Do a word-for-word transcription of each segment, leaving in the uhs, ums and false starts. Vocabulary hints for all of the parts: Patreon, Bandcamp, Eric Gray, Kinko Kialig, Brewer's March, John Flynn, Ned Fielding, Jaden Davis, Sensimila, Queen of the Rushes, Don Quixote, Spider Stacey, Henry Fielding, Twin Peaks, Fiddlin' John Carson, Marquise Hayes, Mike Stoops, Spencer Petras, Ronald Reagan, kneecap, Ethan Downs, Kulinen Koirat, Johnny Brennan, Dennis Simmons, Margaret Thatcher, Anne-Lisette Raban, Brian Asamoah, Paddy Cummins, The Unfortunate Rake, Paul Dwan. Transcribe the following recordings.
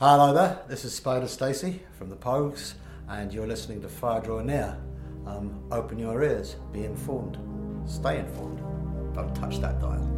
Hello there, this is Spider Stacey from The Pogues, and you're listening to Fire Draw Near. Um, open your ears, be informed, stay informed, don't touch that dial.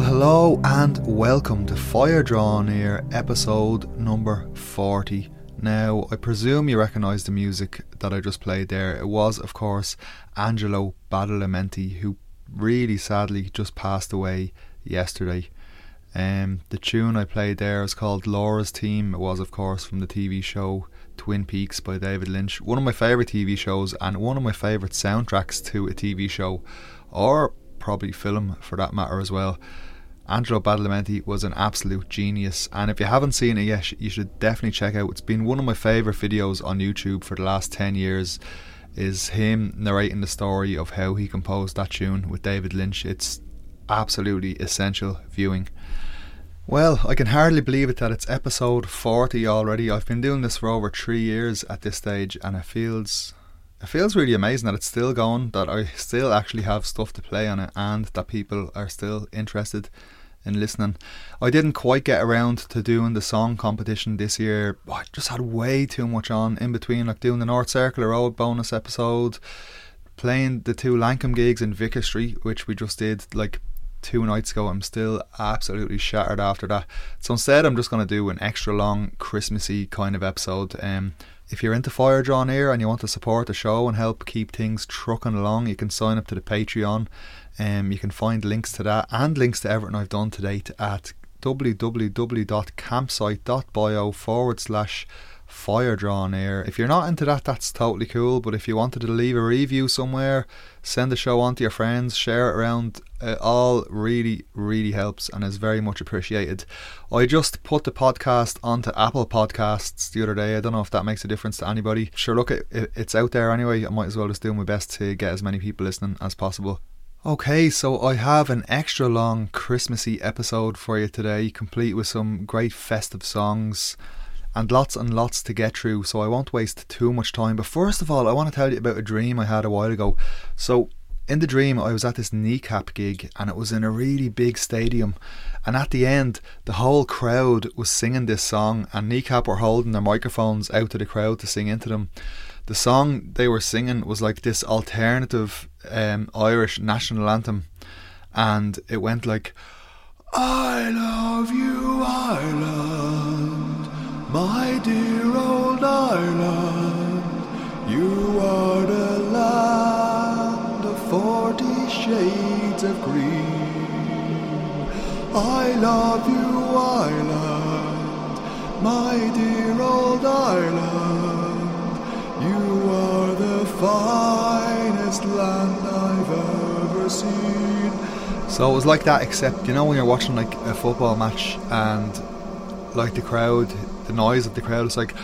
Hello and welcome to Fire Draw Near, episode number forty. Now, I presume you recognise the music that I just played there. It was, of course, Angelo Badalamenti, who really sadly just passed away yesterday. Um, the tune I played there is called Laura's Theme. It was, of course, from the T V show Twin Peaks by David Lynch, one of my favourite T V shows and one of my favourite soundtracks to a T V show, or probably film for that matter as well. Angelo Badalamenti was an absolute genius, and if you haven't seen it yet, you should definitely check out. It's been one of my favourite videos on YouTube for the last ten years, is him narrating the story of how he composed that tune with David Lynch. It's absolutely essential viewing. Well, I can hardly believe it that it's episode forty already. I've been doing this for over three years at this stage, and it feels it feels really amazing that it's still going, that I still actually have stuff to play on it, and that people are still interested in listening. I didn't quite get around to doing the song competition this year. I just had way too much on in between, like doing the North Circular Road bonus episode, playing the two Lancome gigs in Vicar Street, which we just did like two nights ago. I'm still absolutely shattered after that, so instead I'm just going to do an extra long Christmassy kind of episode. Um, if you're into Fire Draw Near and you want to support the show and help keep things trucking along, you can sign up to the Patreon. Um, you can find links to that and links to everything I've done to date at www.campsite.bio forward slash Fire Drawn Air. If you're not into that, that's totally cool, but if you wanted to leave a review somewhere, send the show on to your friends, share it around, it all really really helps and is very much appreciated. I just put the podcast onto Apple Podcasts the other day. I don't know if that makes a difference to anybody. Sure, look, it, it's out there anyway. I might as well just do my best to get as many people listening as possible. Okay, so I have an extra long Christmassy episode for you today, complete with some great festive songs and lots and lots to get through, so I won't waste too much time. But first of all, I want to tell you about a dream I had a while ago. So in the dream, I was at this Kneecap gig, and it was in a really big stadium, and at the end the whole crowd was singing this song, and Kneecap were holding their microphones out to the crowd to sing into them. The song they were singing was like this alternative um, Irish national anthem, and it went like, I love you Ireland, my dear old Ireland, you are the land of forty shades of green. I love you Ireland, my dear old Ireland, you are the finest land I've ever seen. So it was like that, except, you know, when you're watching like a football match and like the crowd, the noise of the crowd is like,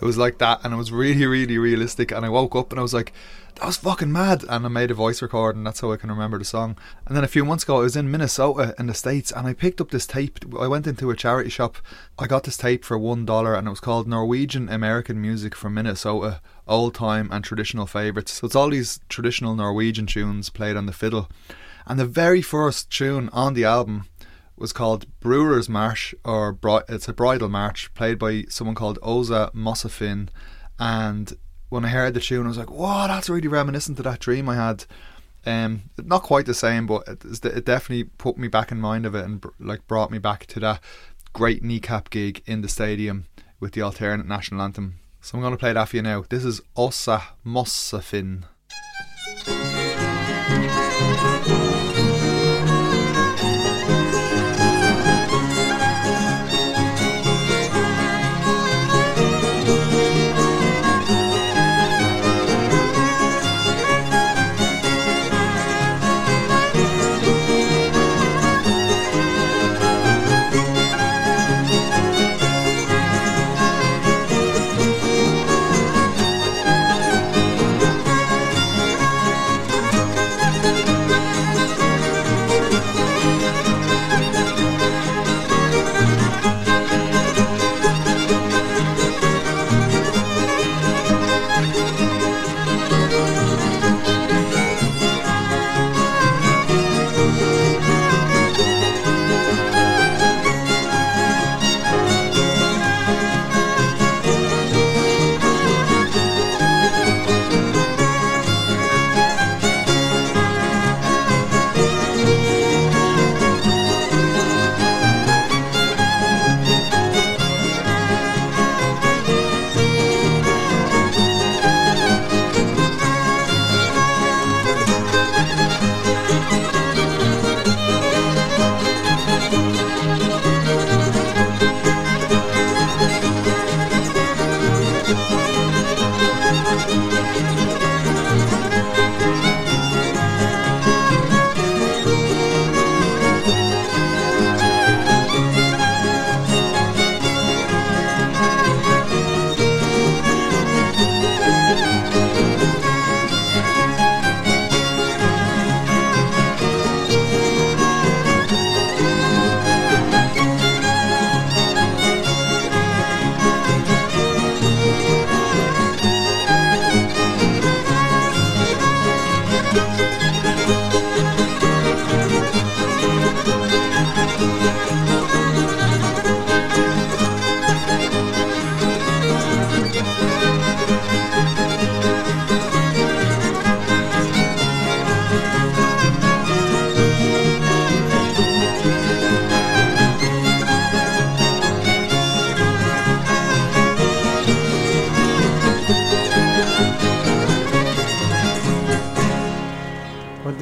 it was like that, and it was really really realistic. And I woke up and I was like, that was fucking mad, and I made a voice record, and that's how I can remember the song. And then a few months ago I was in Minnesota in the States, and I picked up this tape. I went into a charity shop, I got this tape for one dollar, and it was called Norwegian American Music from Minnesota Old Time and Traditional Favorites. So it's all these traditional Norwegian tunes played on the fiddle, and the very first tune on the album was called Brewer's March, or bri- it's a bridal march played by someone called Åsa Mossafinn. And when I heard the tune I was like, wow, that's really reminiscent to that dream I had. Um, not quite the same, but it, it definitely put me back in mind of it, and like brought me back to that great Kneecap gig in the stadium with the alternate national anthem. So I'm going to play that for you now. This is Åsa Mossafinn.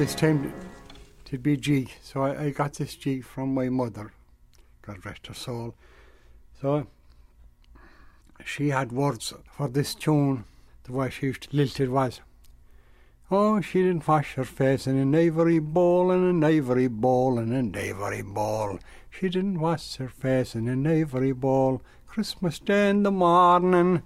it's time to be G. So I, I got this G from my mother, God rest her soul. So she had words for this tune. The way she used to lilt it was, oh, she didn't wash her face in an ivory bowl, in an ivory bowl, in an ivory bowl. She didn't wash her face in an ivory bowl, Christmas Day in the morning.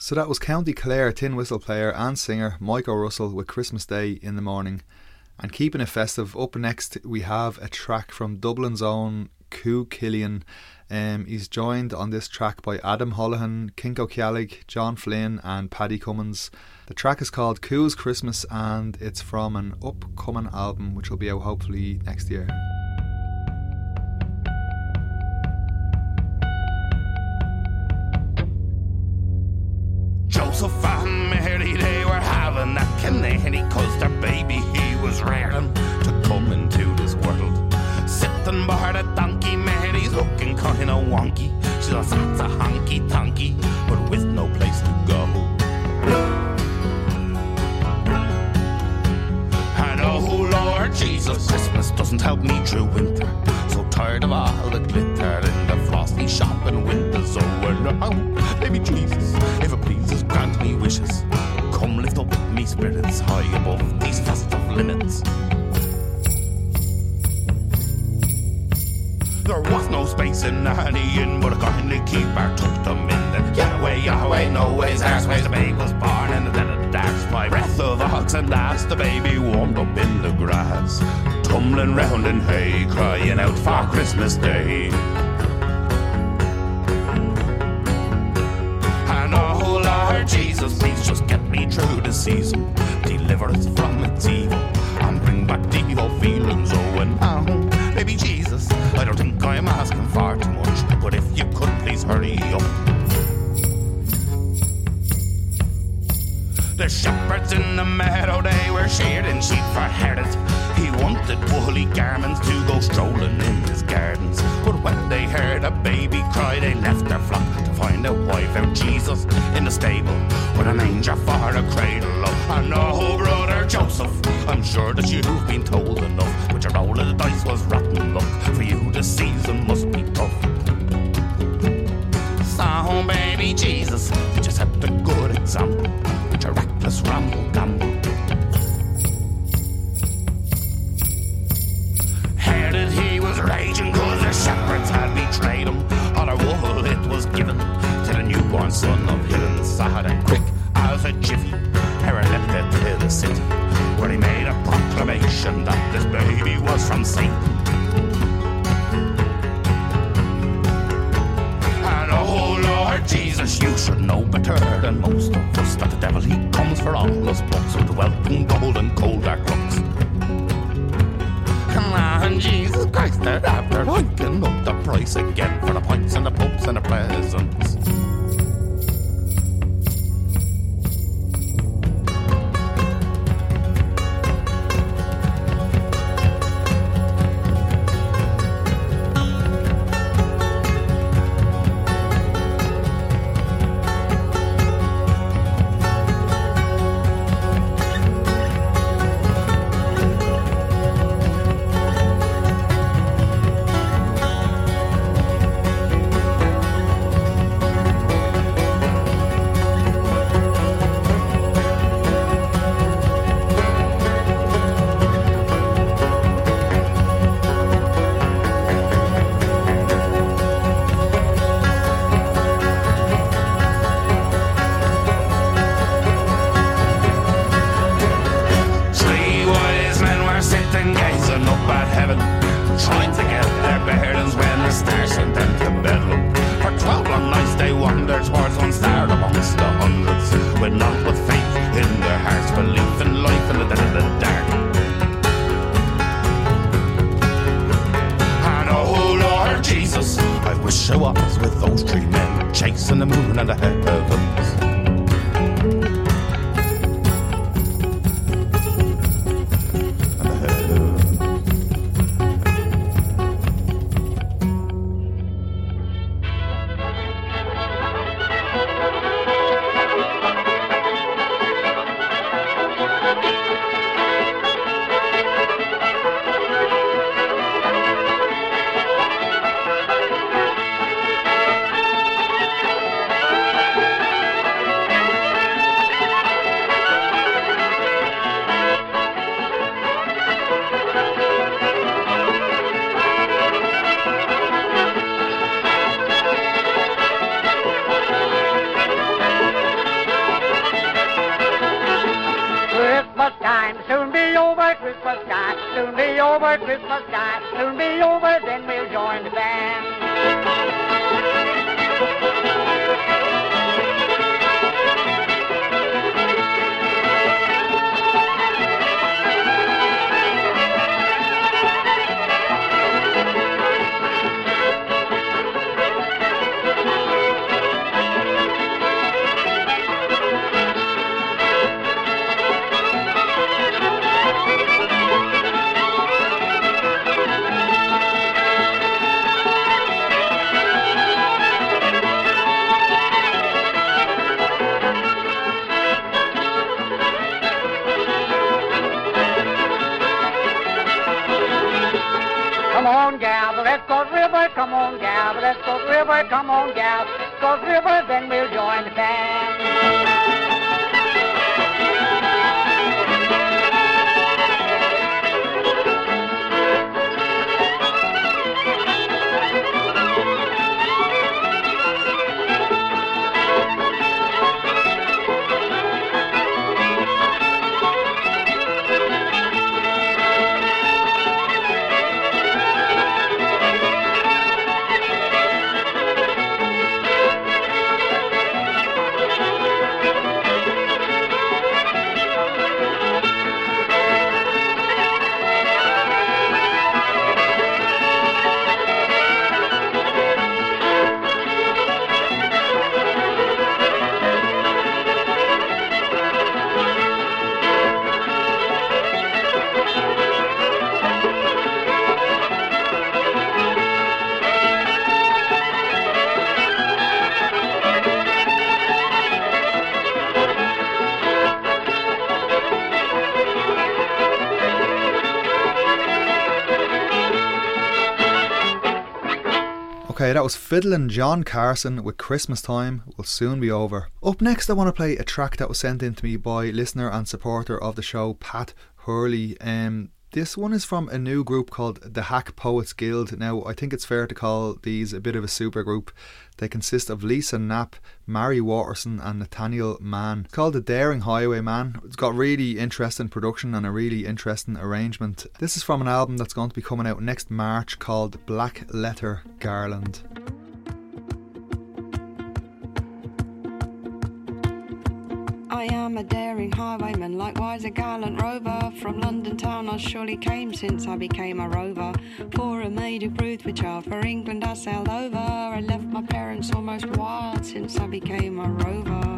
So that was County Clare tin whistle player and singer Michael Russell with Christmas Day in the Morning. And keeping it festive, up next we have a track from Dublin's own Coo Killian. Um, he's joined on this track by Adam Holohan, Kinko Kialig, John Flynn and Paddy Cummins. The track is called Coo's Christmas and it's from an upcoming album which will be out hopefully next year. Joseph and Mary, they were having a canary, 'cause their baby he was raring to come into this world. Sitting by the donkey, Mary's looking kinda wonky. She's a sat a honky-tonky, but with no place to go. And oh Lord Jesus, Christmas doesn't help me through winter. So tired of all the glitter in the frosty shop and winter's over now. Baby Jesus, if it pleases, grant me wishes. Come lift up me spirits high above these festive limits. There was no space in any inn, but a kindly keeper took them in. The Yahweh, Yahweh, no ways, harsh ways, the babe was born in the dead of dark. By breath of ox and ass, the baby warmed up in the grass, tumbling round in hay, crying out for Christmas Day. And oh Lord Jesus, please just get me through the season, deliver us from its evil, and bring back the old feelings. Oh, and oh, baby Jesus, I don't think I am asking far too much, but if you could please hurry up. The shepherds in the meadow, they were shearing sheep for Herod. He wanted woolly garments to go strolling in his gardens, but when they heard a baby cry, they left their flock to find a wife out Jesus in the stable with a manger for a cradle. And oh, brother Joseph, I'm sure that you've been told enough, but your roll of the dice was rotten luck. For you the season must be tough. So baby Jesus, just set a good example with your reckless ramble-gamble. Herod, he was raging 'cause the shepherds had betrayed him. All our wool it was given to the newborn son of Heaven. Sad and quick as a jiffy, Herod leapt into the city, where he made a proclamation that this baby was from Satan. And oh Lord Jesus, you should know better than most of us that the devil he comes for all us blocks with wealth and gold and cold our crooks. and lying. Jesus Christ, they're after hiking up the price again for the pints and the pubs and the presents. Okay, that was Fiddlin' John Carson with Christmas Time Will Soon Be Over. Up next, I want to play a track that was sent in to me by listener and supporter of the show, Pat Hurley. Um, this one is from a new group called The Hack Poets Guild. Now, I think it's fair to call these a bit of a super group. They consist of Lisa Knapp, Mary Watterson and Nathaniel Mann. It's called The Daring Highwayman. It's got really interesting production and a really interesting arrangement. This is from an album that's going to be coming out next March called Black Letter Garland. I am a daring highwayman, likewise a gallant rover. From London town I surely came since I became a rover. For a maid who breathed with child, for England I sailed over. I left my parents almost wild since I became a rover.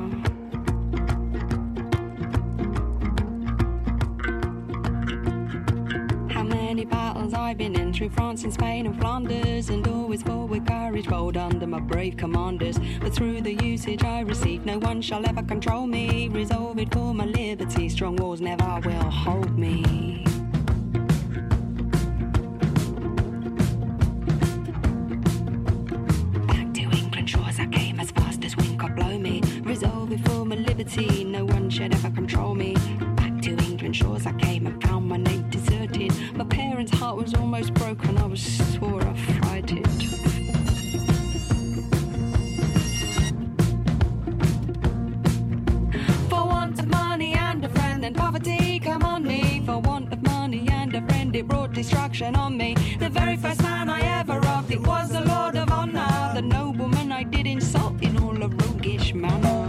Many battles I've been in through France and Spain and Flanders, and always forward courage bold under my brave commanders. But through the usage I receive, no one shall ever control me. Resolved for my liberty, strong walls never will hold me. Back to England shores I came as fast as wind could blow me. Resolved for my liberty, no one should ever control me. Back to England shores I came and found my name. My parents' heart was almost broken, I was sore I frighted. For want of money and a friend, then poverty come on me. For want of money and a friend, it brought destruction on me. The very first man I ever robbed, it was the Lord of Honour. The nobleman I did insult in all a roguish manner.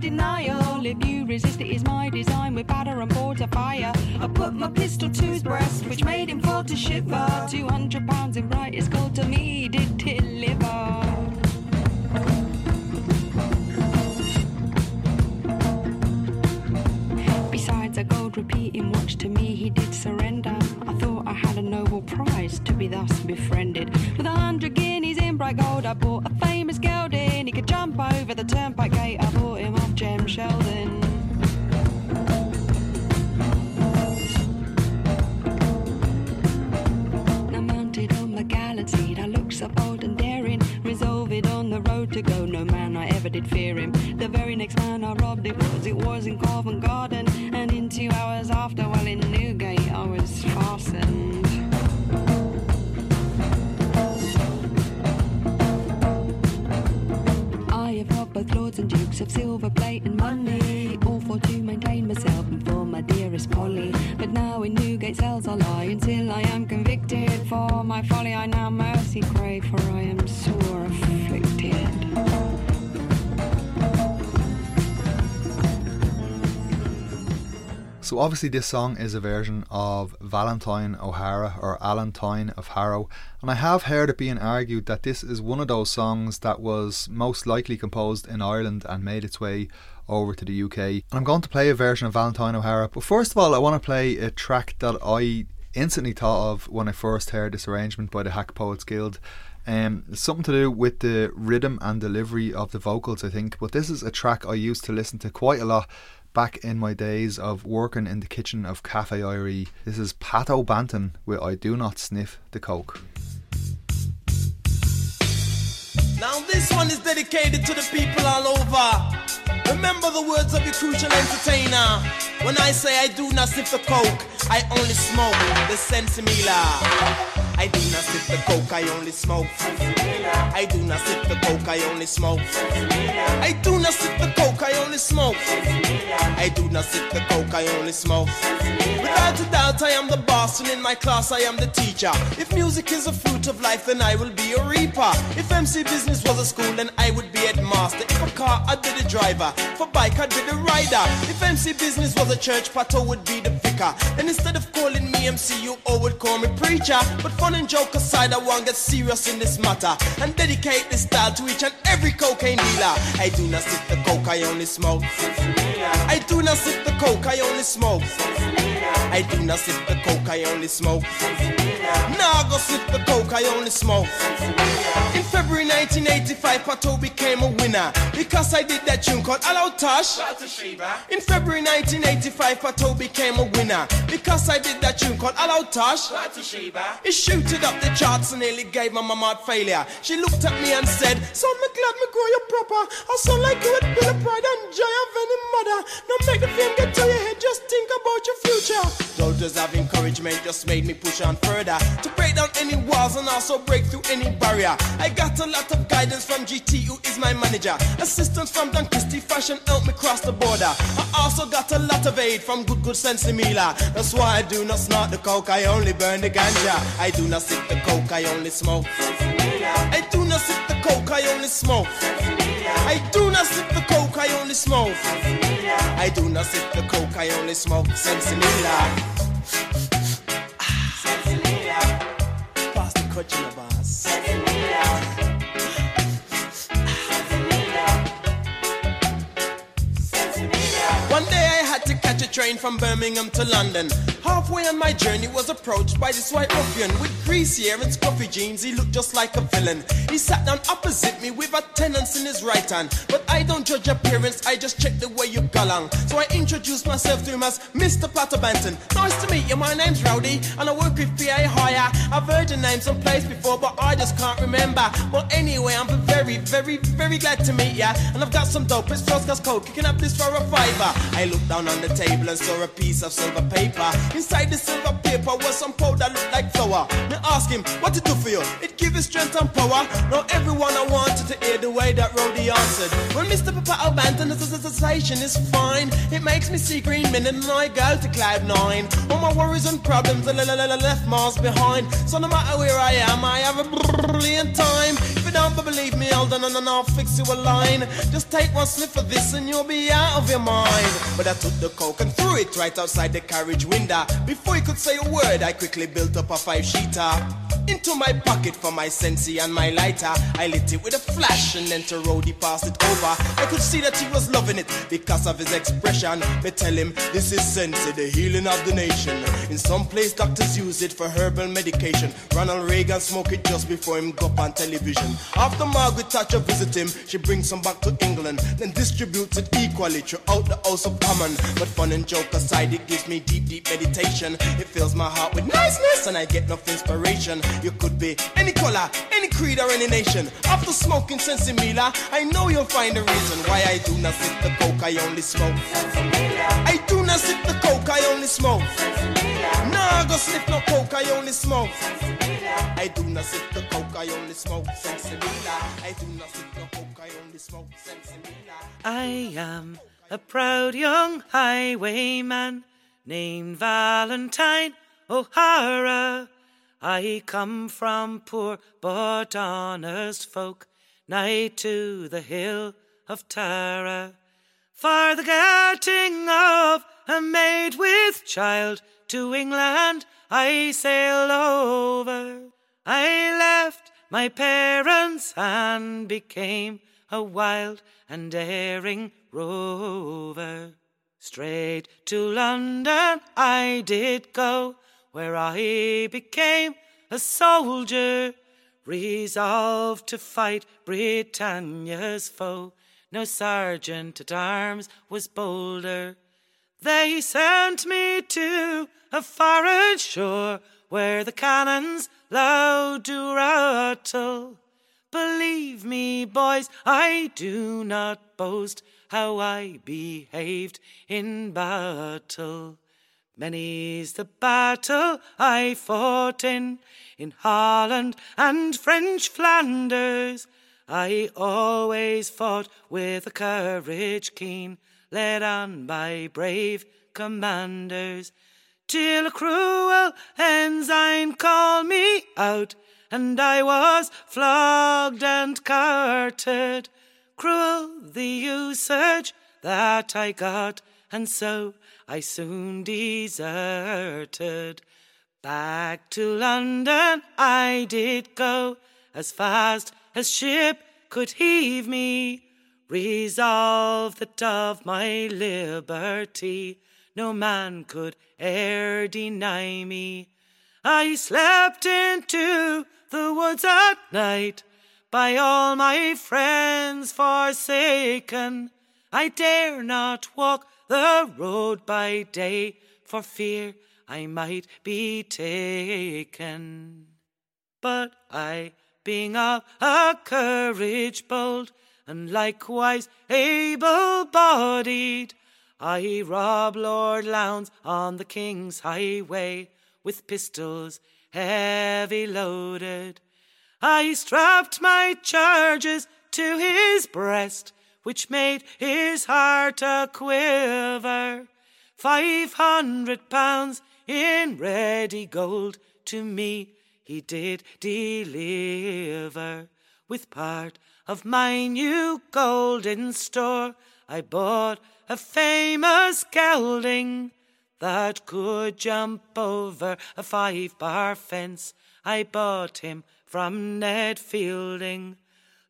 Denial. If you resist, it is my design. With batter and border fire, I put my pistol to his breast, which made him fall to shiver. Two hundred pounds in riotous gold to me did deliver. Besides a gold repeating watch, to me he did surrender. I thought I had a noble prize to be thus befriended. With a hundred guineas in bright gold, I bought a famous gelding. He could jump over the turnpike gate. I bought him off Jem Sheldon. Now mounted on the gallant steed, I looked so bold and daring. Resolved on the road to go, no man I ever did fear him. The very next man I robbed it was, it was in Covent Garden. And in two hours after, while in Newgate, I was fastened. I have robbed both lords and dukes of silver plate and money, all for to maintain myself and for my dearest Polly. But now in Newgate cells I lie until I am convicted. For my folly I now mercy crave, for I am sore afflicted. So obviously this song is a version of Valentine O'Hara, or Allantine of Harrow. And I have heard it being argued that this is one of those songs that was most likely composed in Ireland and made its way over to the U K. And I'm going to play a version of Valentine O'Hara, but first of all I want to play a track that I instantly thought of when I first heard this arrangement by the Hack Poets Guild. Um, it's something to do with the rhythm and delivery of the vocals, I think, but this is a track I used to listen to quite a lot back in my days of working in the kitchen of Cafe Irie. This is Pat O'Banton with I Do Not Sniff the Coke. Now this one is dedicated to the people all over. Remember the words of your crucial entertainer. When I say I do not sip the coke, I only smoke the Sensimila. I do not sip the coke, I only smoke Sensimila. I do not sip the coke, I only smoke Sensimila. I do not sip the coke, I only smoke Sensimila. I do not sip the coke, I only smoke Sensimila. Without a doubt I am the boss, and in my class I am the teacher. If music is a fruit of life, then I will be a reaper. If M C business was a school, then I would be headmaster. If a car, I'd be the driver. If a bike, I'd be the rider. If M C business was a church, Pato would be the vicar. And instead of calling me M C, you all would call me preacher. But fun and joke aside, I won't get serious in this matter and dedicate this style to each and every cocaine dealer. I do not sip the coke, I only smoke Sensimila. I do not sip the coke, I only smoke Sensimila. I do not sip the coke, I only smoke Sensimila. Now I go sip the coke, I only smoke Sensimila. In February nineteen eighty-five, Pato became a winner because I did that tune called Allow Tosh. In February nineteen eighty-five, Pato became a winner because I did that tune called Allow Tosh. It shooted up the charts and nearly gave my mama a failure. She looked at me and said, "Son, me glad me grow you proper. I sound like you with Bill of Pride and joy of any mother. Now make the fame get to your head, just think about your future." Dolders of encouragement just made me push on further, to break down any walls and also break through any barrier. I got a lot of guidance from G T, who is my manager. Assistance from Don Christie Fashion helped me cross the border. I also got a lot of aid from good good Sensimila. That's why I do not snort the coke, I only burn the ganja. I do not sip the coke, I only smoke. I do not sip the coke, I only smoke. I do not sip the coke, I only smoke. I do not sip the coke, I only smoke Sensimila. Ah. Pass the cochina bars. One day I had to catch a train from Birmingham to London. Halfway on my journey was approached by this white ruffian with greasy hair and scruffy jeans. He looked just like a villain. He sat down opposite me with a tenance in his right hand. But I don't judge appearance, I just check the way you go along. So I introduced myself to him as Mister Platter-Banton. Nice to meet you, my name's Rowdy, and I work with P A Hire. I've heard your name someplace before, but I just can't remember. Well, anyway, I'm very, very, very glad to meet ya. And I've got some dope, it's Frostgas Coke, you can have this for a fiver. I looked down on the table and saw a piece of silver paper. Inside the silver paper was some powder looked like flour. Me ask him, what it do for you? It give you strength and power. Now everyone I wanted to hear the way that Rowdy answered. Well, Mister Papa O'Banton, the sensation is fine. It makes me see green men and I go to cloud nine. All my worries and problems I left miles behind. So no matter where I am, I have a brilliant time. If you don't believe me, hold on and I'll fix you a line. Just take one sniff of this and you'll be out of your mind. But I took the coke and threw it right outside the carriage window. Before he could say a word, I quickly built up a five-sheeter into my pocket for my sensi and my lighter. I lit it with a flash and then to Rowdy passed it over. I could see that he was loving it because of his expression. They tell him, this is sensi, the healing of the nation. In some place, doctors use it for herbal medication. Ronald Reagan smoked it just before him go up on television. After Margaret Thatcher visit him, she brings some back to England, then distributes it equally throughout the House of Commons. But fun and joke aside, it gives me deep, deep meditation. It fills my heart with niceness and I get enough inspiration. You could be any color, any creed or any nation. After smoking Sensimila, I know you'll find a reason why I do not sip the coke, I only smoke Sensimila. I do not sip the coke, I only smoke Sensimila. Nah, I go sip no coke, I only smoke Sensimila. I do not sip the coke, I only smoke Sensimila. I do not sip the coke, I only smoke Sensimila. I am a proud young highwayman named Valentine O'Hara. I come from poor but honest folk, nigh to the hill of Tara. For the getting of a maid with child to England I sailed over. I left my parents and became a wild and daring rover. Straight to London I did go, where I became a soldier, resolved to fight Britannia's foe. No sergeant at arms was bolder. They sent me to a foreign shore, where the cannons loud do rattle. Believe me, boys, I do not boast how I behaved in battle. Many's the battle I fought in, in Holland and French Flanders. I always fought with a courage keen, led on by brave commanders, till a cruel ensign called me out, and I was flogged and quartered. Cruel the usage that I got, and so I soon deserted. Back to London I did go, as fast as ship could heave me, resolved that of my liberty no man could e'er deny me. I slept into the woods at night, by all my friends forsaken. I dare not walk the road by day, for fear I might be taken. But I, being of a courage bold, and likewise able-bodied, I rob Lord Lowndes on the King's Highway with pistols heavy loaded. I strapped my charges to his breast, which made his heart a quiver. Five hundred pounds in ready gold to me he did deliver. With part of my new golden store I bought a famous gelding that could jump over a five-bar fence. I bought him from Ned Fielding.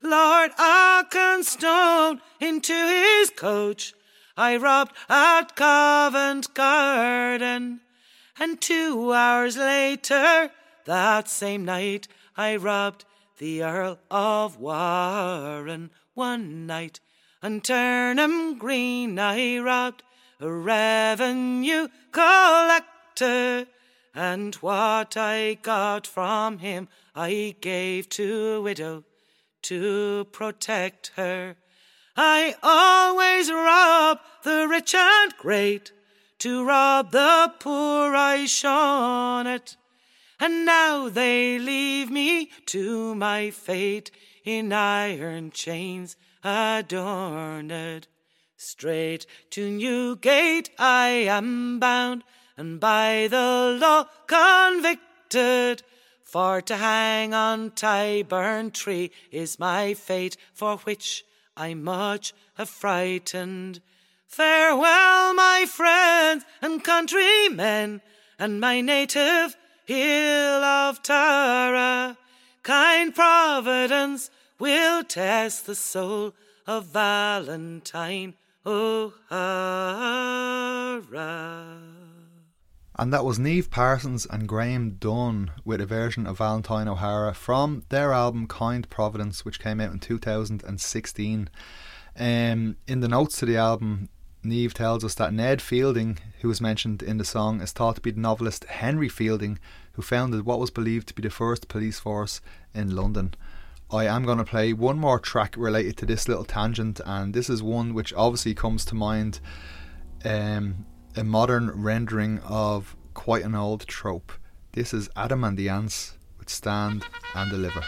Lord Auchenstone into his coach I robbed at Covent Garden. And two hours later, that same night, I robbed the Earl of Warren. One night on Turnham Green I robbed a revenue collector, and what I got from him I gave to a widow to protect her. I always rob the rich and great, to rob the poor I shun it. And now they leave me to my fate, in iron chains adorned. Straight to Newgate I am bound, and by the law convicted. For to hang on Tyburn tree is my fate, for which I'm much affrighted. Farewell, my friends and countrymen, and my native hill of Tara. Kind Providence will test the soul of Valentine O'Hara. And that was Neve Parsons and Graham Dunn with a version of Valentine O'Hara from their album Kind Providence, which came out in two thousand sixteen. Um, in the notes to the album, Neve tells us that Ned Fielding, who was mentioned in the song, is thought to be the novelist Henry Fielding, who founded what was believed to be the first police force in London. I am going to play one more track related to this little tangent, and this is one which obviously comes to mind, um, a modern rendering of quite an old trope. This is Adam and the Ants with Stand and Deliver. Bye.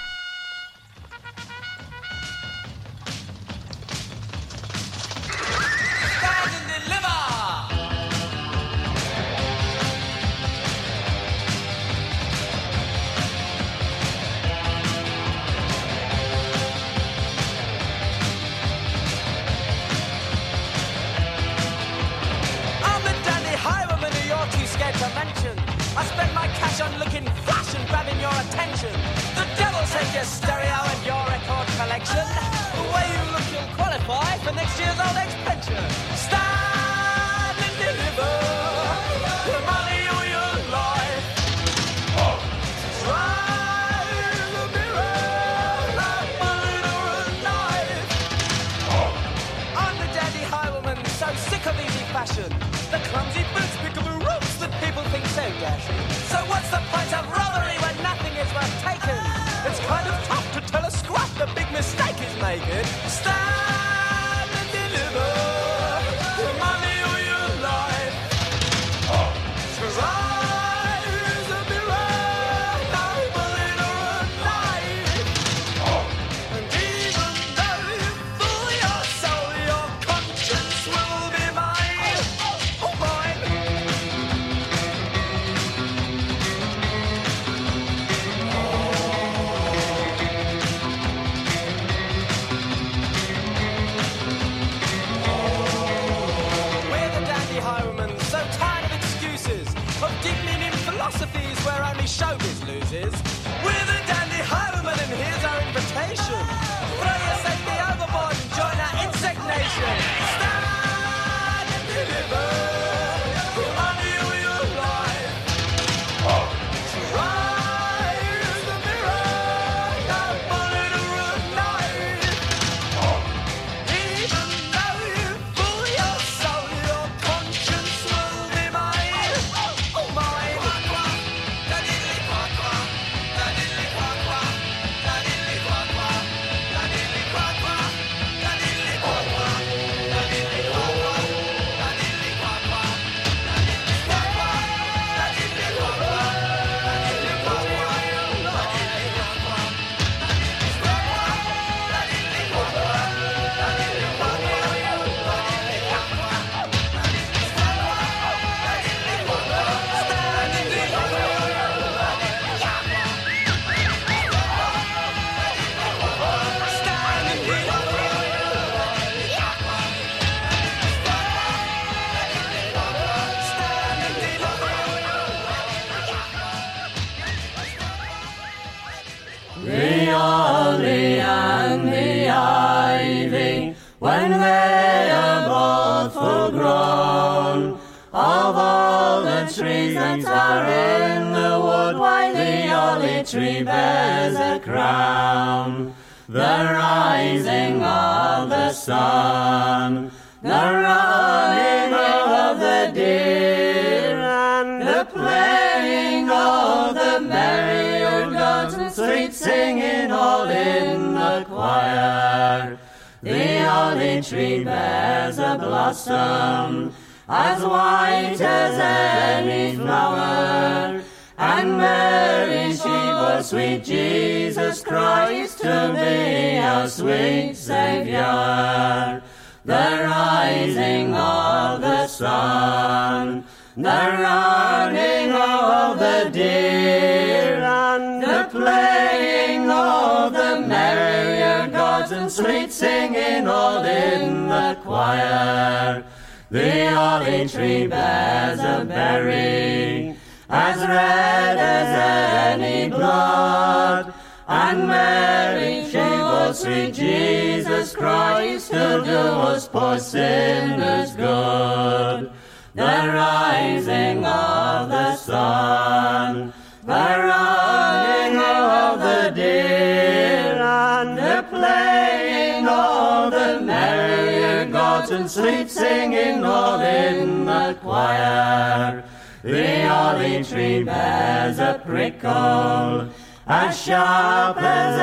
trees that are in the wood, while the olive tree bears a crown. The rising of the sun, the running of the deer, and the playing of the merry old gods, and sweet singing all in the choir. The olive tree bears a blossom as white as any flower, and Mary, she was sweet Jesus Christ to be our sweet Saviour. The rising of the sun, the running of the deer, and the playing of the merrier gods, and sweet singing all in the choir. The olive tree bears a berry as red as any blood, and Mary, she was sweet Jesus Christ to do us poor sinners good. The rising of the sun, the running of the deer, and the playing of the merrier gods, and sweet singing all in the choir. The olive tree bears a prickle as sharp as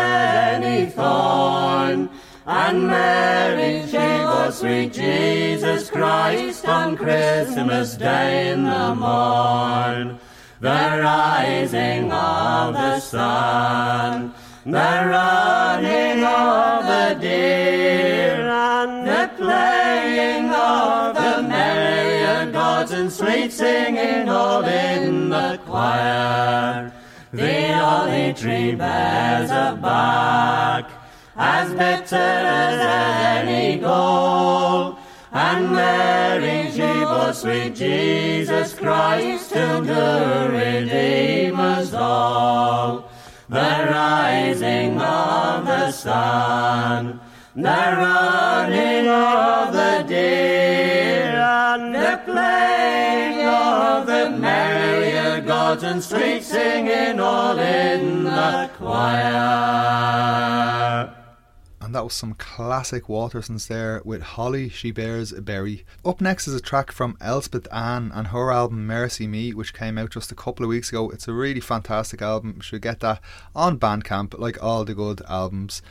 any thorn, and Mary, she was sweet Jesus Christ on Christmas Day in the morn. The rising of the sun, the running of the deer, and the playing of the merry gods, and sweet singing all in the choir. The olive tree bears a bark as bitter as any gall, and Mary, she bore sweet Jesus Christ to do redeem us all. The rising of the sun, the running of the deer, and the playing of the merrier gods, and sweet singing all in the choir. And that was some classic Waltersons there with Holly, She Bears a Berry. Up next is a track from Elspeth Ann and her album Mercy Me, which came out just a couple of weeks ago. It's a really fantastic album. You should get that on Bandcamp like all the good albums.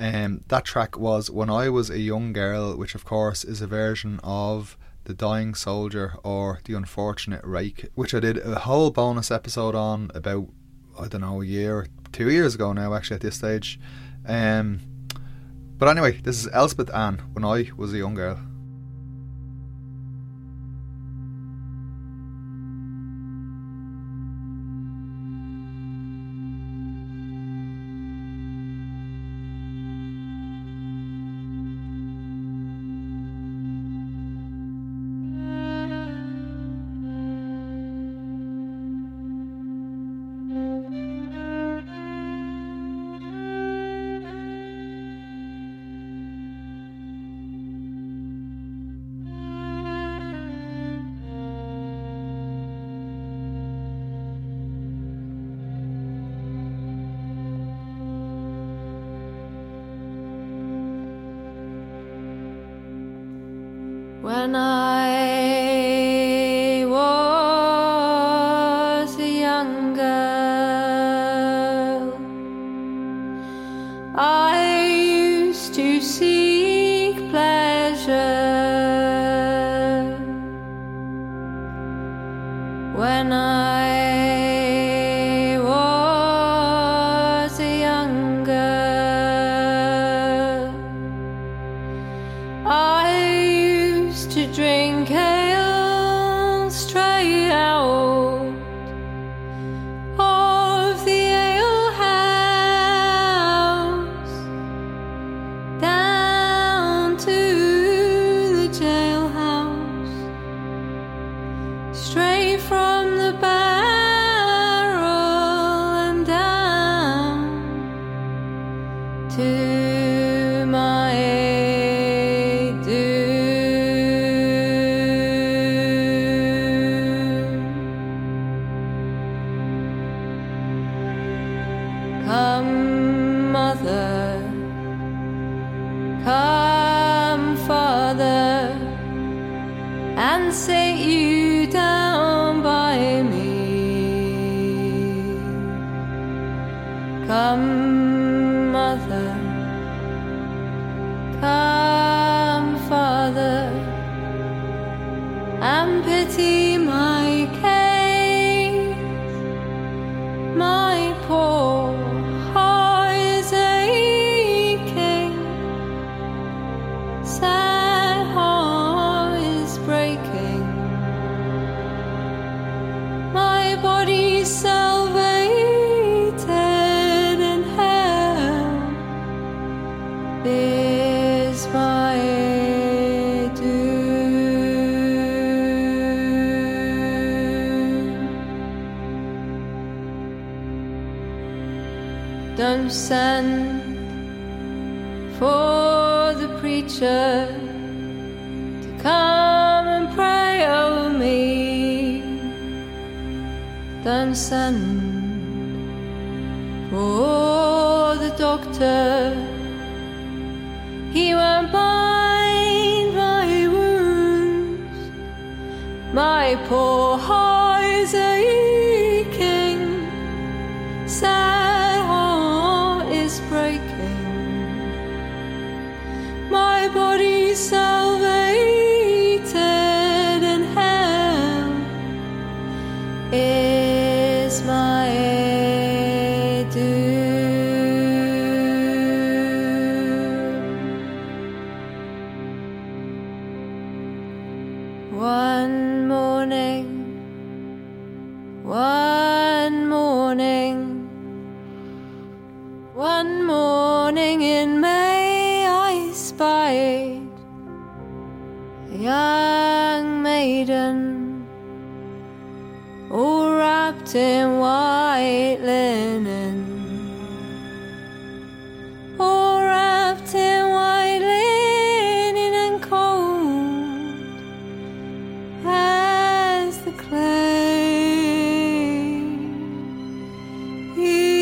Um, that track was When I Was a Young Girl, which of course is a version of The Dying Soldier or The Unfortunate Rake, which I did a whole bonus episode on about, I don't know, a year or two years ago now actually at this stage. Um, but anyway, this is Elspeth Ann, When I Was a Young Girl. When I was a young girl, I used to seek pleasure. When I was a young girl, I to drink ale straight out of the ale house down to the jailhouse, straight from the barrel. Come, Mother, come, Father, and pity my case, my poor heart is aching, sad heart is breaking, my body's salvation. Don't send for the preacher to come and pray over me. Don't send for the doctor. He won't bind my wounds. My poor heart is aching. Sad my body salvated and hell is my due. One morning, one morning, one morning in May, spied a young maiden all wrapped in white linen, all wrapped in white linen and cold as the clay. He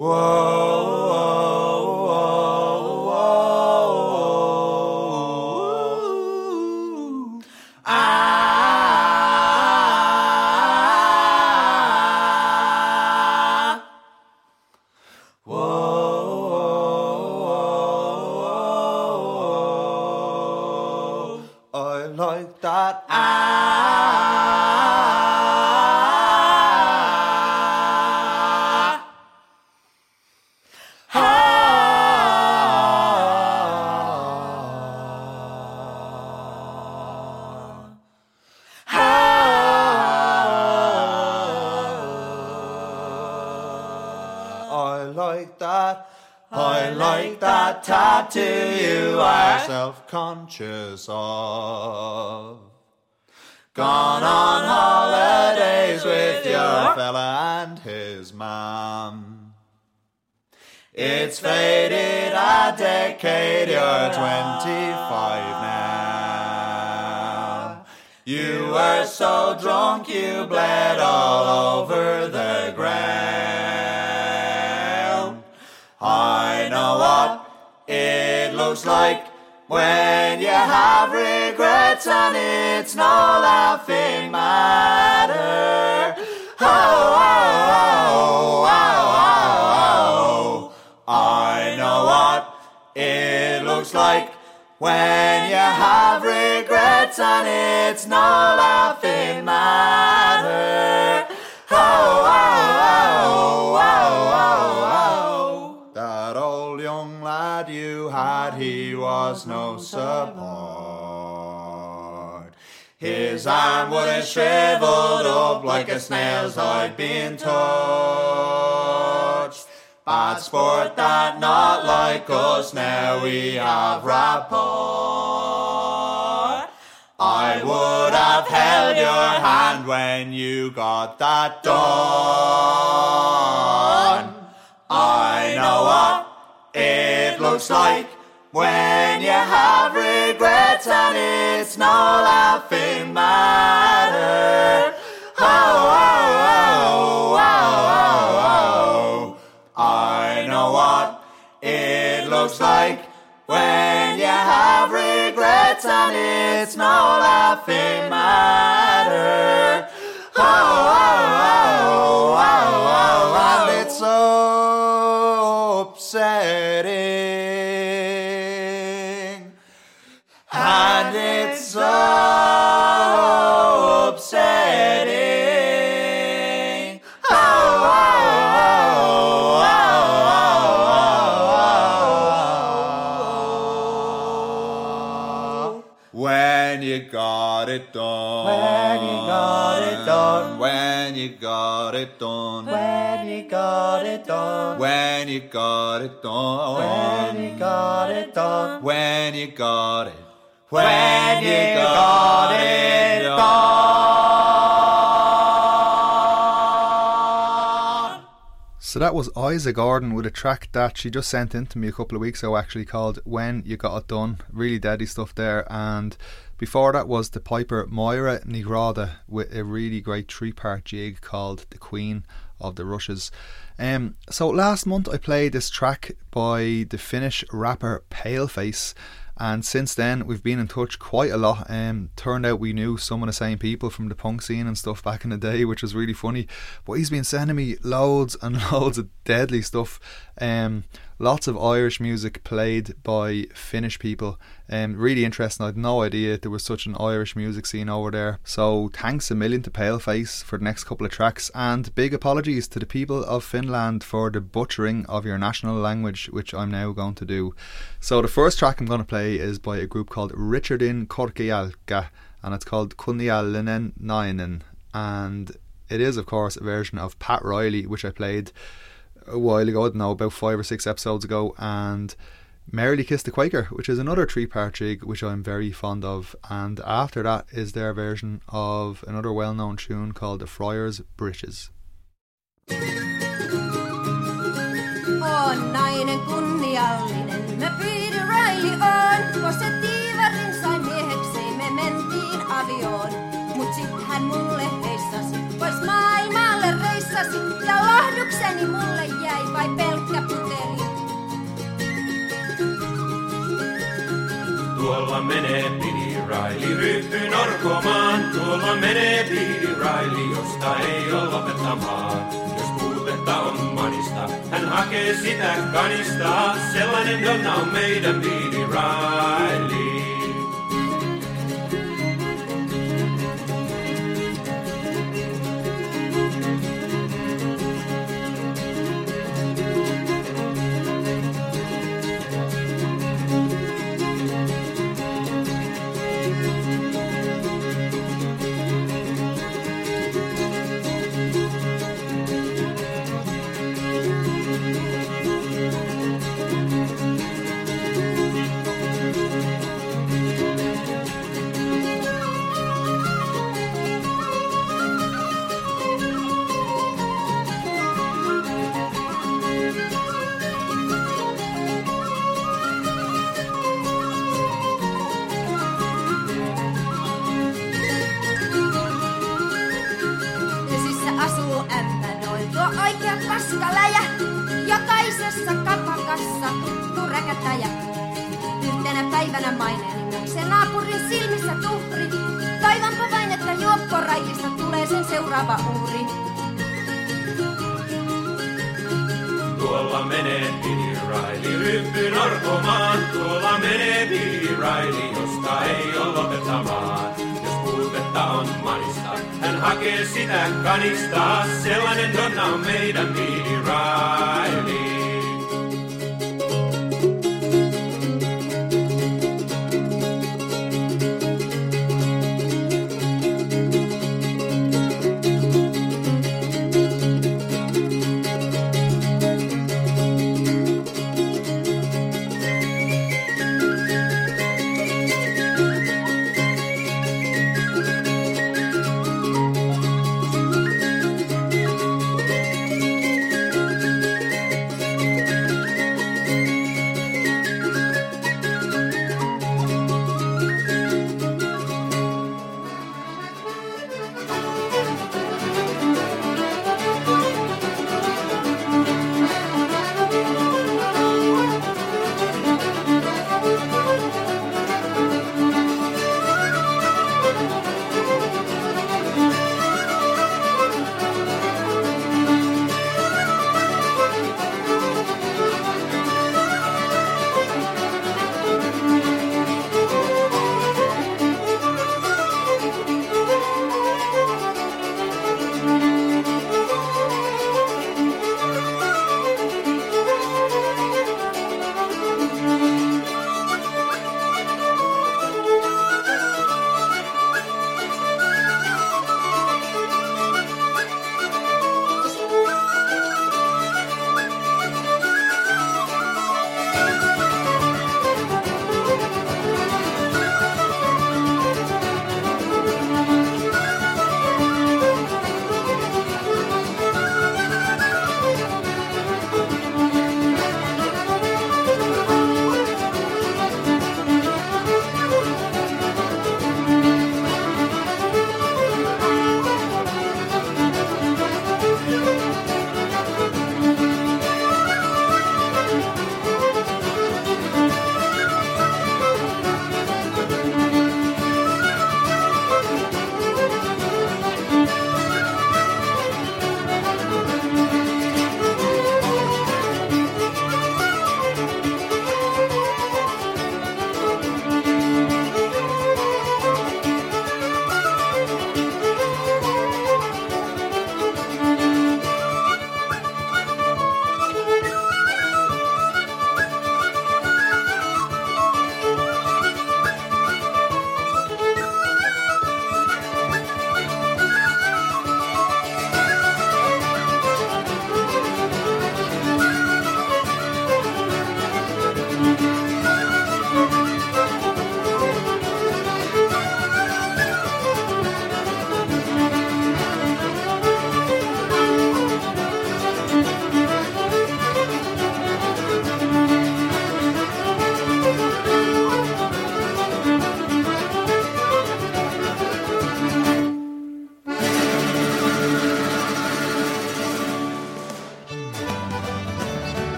Whoa, whoa, whoa, whoa, whoa. Ah, whoa, whoa, whoa, whoa. I like that. Ah. Tattoo you are self-conscious of. Gone on holidays with your fella and his mom. It's faded a decade, you're twenty-five now. You were so drunk you bled all over the ground. I know what it looks like when you have regrets and it's no laughing matter. Oh, oh, oh, oh, oh, oh. I know what it looks like when you have regrets and it's no laughing matter. Oh, oh, oh, oh, oh, oh. That old young lad you had, he was no support. His arm would have shriveled up like a snail's I'd been touched. Bad sport that, not like us, now we have rapport. I would have held your hand when you got that done. I know what it looks like when you have regrets and it's no laughing matter. Oh, oh, oh, oh, oh, oh. I know what it looks like when you have regrets and it's no laughing matter. Oh, oh, oh, oh, oh, oh, oh. And it's so upsetting, and it's so upsetting. Oh, oh, oh, oh, oh, oh, oh, oh. When you got it done, when you got it done, when you got it done, when you got it done, when you got it done, when you got it done, when you got it, when you got it done. So that was Isa Gordon with a track that she just sent in to me a couple of weeks ago, actually, called When You Got It Done. Really deadly stuff there. And before that was the piper Moira Nigrada with a really great three-part jig called The Queen of the Rushes. Um, so last month I played this track by the Finnish rapper Paleface, and since then we've been in touch quite a lot. Um, turned out we knew some of the same people from the punk scene and stuff back in the day, which was really funny. But he's been sending me loads and loads of deadly stuff. Um, lots of Irish music played by Finnish people. Um, really interesting. I had no idea there was such an Irish music scene over there. So thanks a million to Paleface for the next couple of tracks, and big apologies to the people of Finland for the butchering of your national language, which I'm now going to do. So the first track I'm going to play is by a group called Richardin Korkealka, and it's called Kunniallinen Nainen, and it is of course a version of Pat Riley, which I played a while ago, I don't know, about five or six episodes ago, and Merrily Kiss the Quaker, which is another three-part jig which I'm very fond of. And after that is their version of another well-known tune called The Friar's Britches. Oh, nainen kunniallinen, mä pyydän Riley on, kun se tiivärin sai miehekseen, me mentiin avioon. Mut sit hän mulle heissasi, pois maailmalle reissasi, ja lahdukseni mulle jäi vai pelkästään. a minute, Billy Riley. Ryppyn orkomaan, tuolla menee Billy Riley, josta ei oo lopettamaan. Jos puutetta on manista, hän hakee sitä kanista. Sellainen donna on meidän Billy Riley.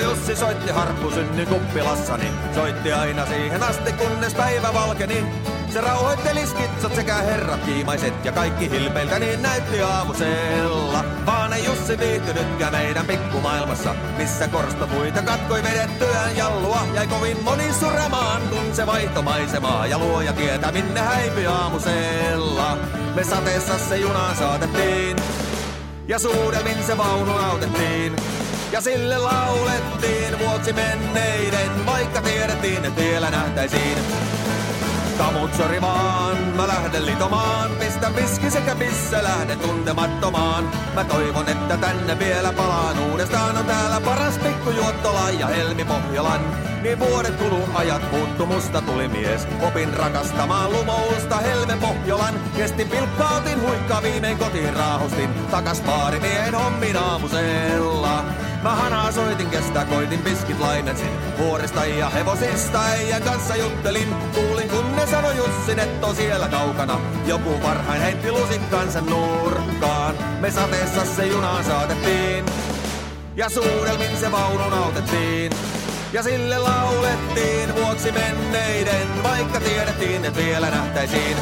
Jo Jussi soitti harppusynnin kuppilassani. Soitti aina siihen asti, kunnes päivä valkeni. Se rauhoitteli skitsot sekä herrat kiimaiset ja kaikki hilpeiltä niin näytti aamusella. Vaan ei Jussi viihtynytkään meidän pikkumaailmassa, missä korstopuita katkoi vedettyään jallua. Jäi kovin moni suremaan, kun se vaihto maisemaa ja luoja tietä minne häipi aamusella. Me sateessa se junaan saatettiin ja suudelmin se vaunu autettiin. Ja sille laulettiin vuoksi menneiden, vaikka tiedettiin, että tiellä nähtäisiin. Kamut sori vaan, mä lähden litomaan, pistä viski sekä missä lähden tuntemattomaan. Mä toivon, että tänne vielä palaan uudestaan, on täällä paras pikkujuottola ja Helmi Pohjolan. Niin vuodet kulu, ajat muuttu, musta tuli mies, opin rakastamaan lumousta Helmi Pohjolan. Kestin pilkkautin huikkaa, viimein kotiin raahustin, takas baarimiehen hommin aamusella. Mä hanaa soitin, kestää koitin, piskit lainensin, vuorista ja hevosista äijän kanssa juttelin. Kuulin kun ne sanoi Jussin, et on siellä kaukana, joku varhain heitti lusikkansa nurkkaan. Me sateessa se junaan saatettiin, ja suudelmin se vaunun autettiin. Ja sille laulettiin vuoksi menneiden, vaikka tiedettiin, et vielä nähtäisiin.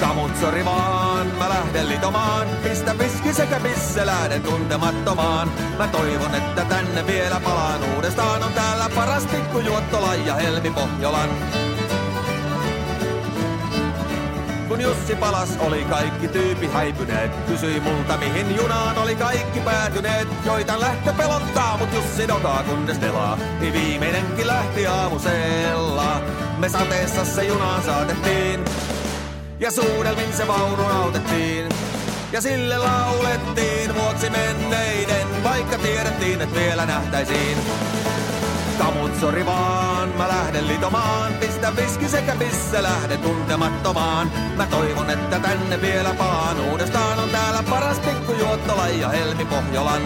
Kamut sori vaan, mä lähden litomaan, pistä viski sekä missä lähden tuntemattomaan. Mä toivon, että tänne vielä palaan uudestaan, on täällä paras pikkujuottola ja Helmi Pohjolan. Kun Jussi palas, oli kaikki tyypit häipyneet. Kysyi multa, mihin junaan oli kaikki päätyneet. Joitan lähtö pelottaa, mut Jussi dokaa kunnes telaa. Niin viimeinenkin lähti aamusella. Me sateessa se junaan saatettiin, ja suudelmin se vaunu autettiin. Ja sille laulettiin vuoksi menneiden, vaikka tiedettiin, et vielä nähtäisiin. Kamut sori vaan, mä lähden litomaan, pistä viski sekä missä lähden tuntemattomaan. Mä toivon, että tänne vielä palaan uudestaan, on täällä paras pikkujuottola ja Helmi Pohjolan.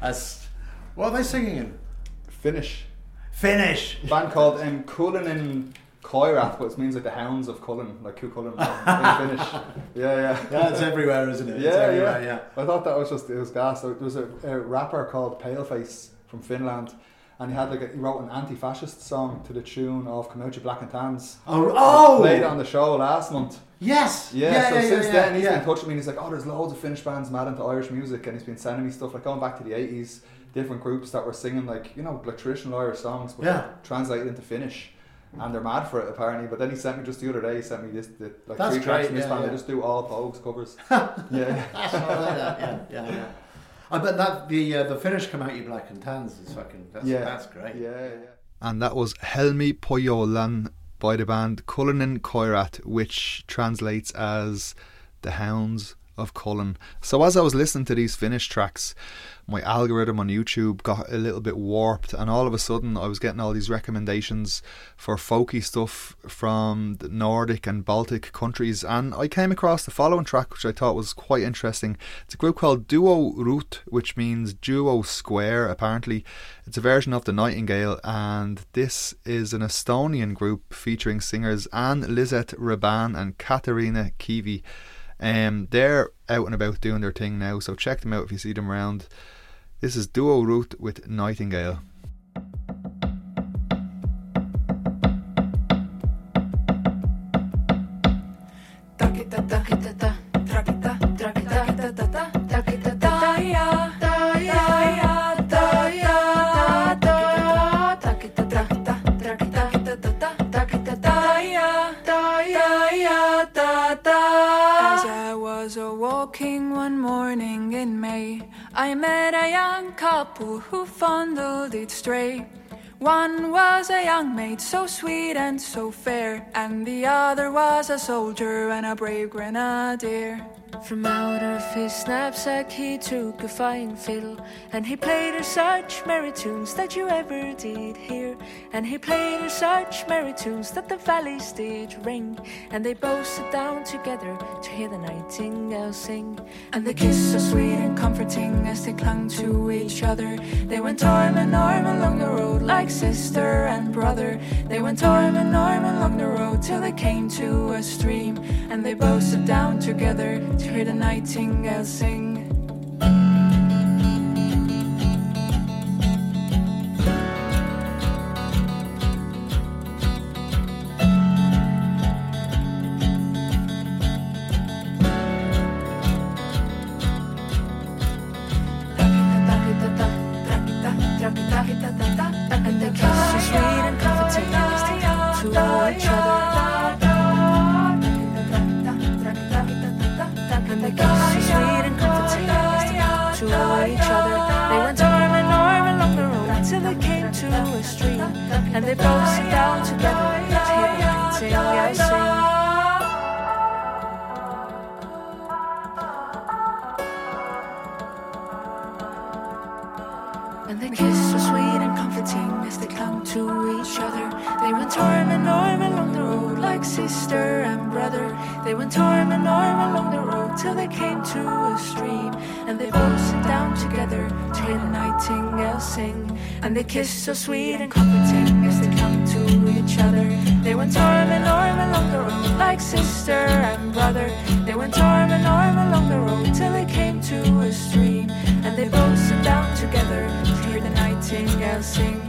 As what are they singing in? Finnish. Finnish. A band called um, Kulinen Koirath, which means like the hounds of Cullen, like Coo Killian in Finnish. Yeah, yeah. Yeah, it's everywhere, isn't it? Yeah, it's everywhere, yeah. yeah. I thought that was just, it was gas. There was a, a rapper called Paleface from Finland. And he had like a, he wrote an anti-fascist song to the tune of Camogie Black and Tans. Oh, oh! Played on the show last month. Yes. Yeah. yeah so yeah, since yeah, then, he's yeah. been touching me, and he's like, "Oh, there's loads of Finnish bands mad into Irish music," and he's been sending me stuff like going back to the eighties, different groups that were singing like you know like traditional Irish songs, but yeah. translated into Finnish, and they're mad for it apparently. But then he sent me just the other day, he sent me this the, like That's three tracks from this yeah, band. Yeah. They just do all Pogues covers. yeah. yeah. So I like that. Yeah. Yeah. yeah. I bet that the uh, the Finnish Camogie Black and Tans is fucking that's, yeah. that's great. Yeah, yeah. And that was Helmi Pohjolan by the band Kulinen Koirat, which translates as the Hounds of Cullen. So as I was listening to these Finnish tracks, my algorithm on YouTube got a little bit warped, and all of a sudden I was getting all these recommendations for folky stuff from the Nordic and Baltic countries, and I came across the following track, which I thought was quite interesting. It's a group called Duo Root, which means Duo Square, apparently. It's a version of The Nightingale, and this is an Estonian group featuring singers Anne-Lisette Raban and Katarina Kivi. Um, they're out and about doing their thing now, so check them out if you see them around. This is Duo Root with Nightingale. Walking one morning in May, I met a young couple who fondled its stray. One was a young maid, so sweet and so fair, and the other was a soldier and a brave grenadier. From out of his knapsack he took a fine fiddle, and he played her such merry tunes that you ever did hear, and he played her such merry tunes that the valleys did ring, and they both sat down together to hear the nightingale sing. And the kiss so sweet and comforting as they clung to each other, they went arm in arm along the road like sister and brother. They went arm in arm along the road till they came to a stream, and they both sat down together to hear the nightingale sing. And the kiss so sweet and comforting as they cling to each other. And the kiss so sweet and comforting as they clung to each other. They went arm in arm along the road till they came to a stream, and they both sat down together to hear the nightingale sing. And the kiss so sweet and comforting as they clung to each other. They went arm in arm along the road like sister and brother. They went arm in arm along the road till they came to a stream, and they both sat down together to hear the nightingale sing. And they kissed so sweet and comforting as they clung to each other. They went arm in arm along the road like sister and brother. They went arm in arm along the road till they came to a stream, and they both sat down together to hear the nightingale sing.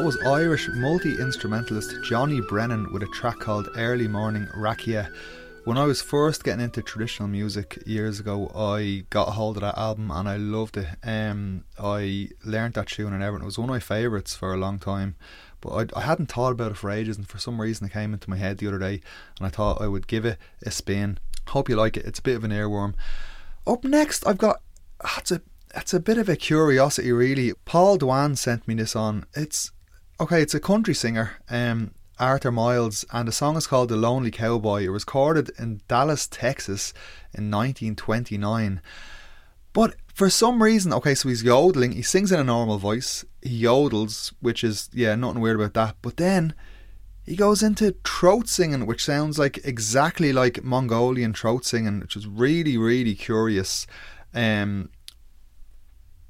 That was Irish multi-instrumentalist Johnny Brennan with a track called Early Morning Rakia. When I was first getting into traditional music years ago, I got a hold of that album and I loved it. Um, I learnt that tune and everything. It was one of my favourites for a long time. But I, I hadn't thought about it for ages, and for some reason it came into my head the other day and I thought I would give it a spin. Hope you like it. It's a bit of an earworm. Up next, I've got... That's a It's a bit of a curiosity, really. Paul Dwan sent me this on. It's okay. It's a country singer, um, Arthur Miles, and the song is called "The Lonely Cowboy." It was recorded in Dallas, Texas, in nineteen twenty-nine. But for some reason, okay, so he's yodeling. He sings in a normal voice. He yodels, which is yeah, nothing weird about that. But then he goes into throat singing, which sounds like exactly like Mongolian throat singing, which is really, really curious. Um.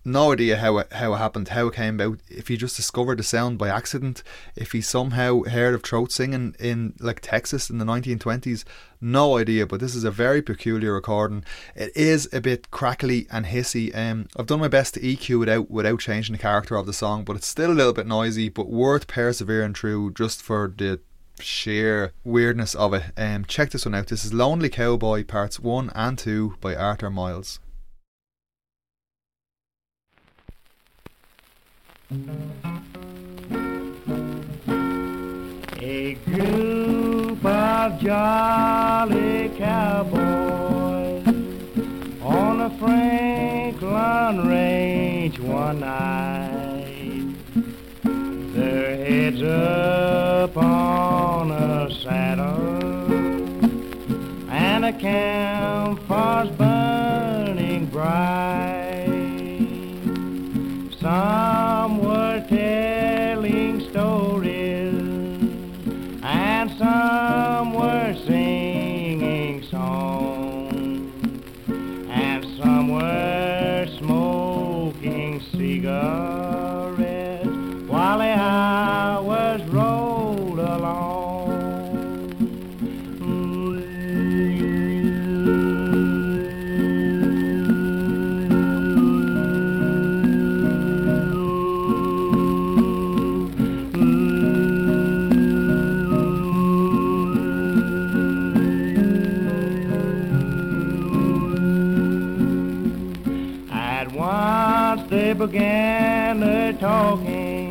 No idea how it, how it happened, how it came about, if he just discovered the sound by accident, if he somehow heard of throat singing in like Texas in the nineteen twenties, no idea, but this is a very peculiar recording. It is a bit crackly and hissy. Um, I've done my best to E Q it out without changing the character of the song, but it's still a little bit noisy, but worth persevering through just for the sheer weirdness of it. Um, check this one out. This is Lonely Cowboy Parts one and two by Arthur Miles. A group of jolly cowboys on a Franklin range one night, their heads up on a saddle and a campfire's burning bright. Some were telling stories, and some were singing songs, and some were smoking cigarettes while the hours rolled along. Mm-hmm. Began a talking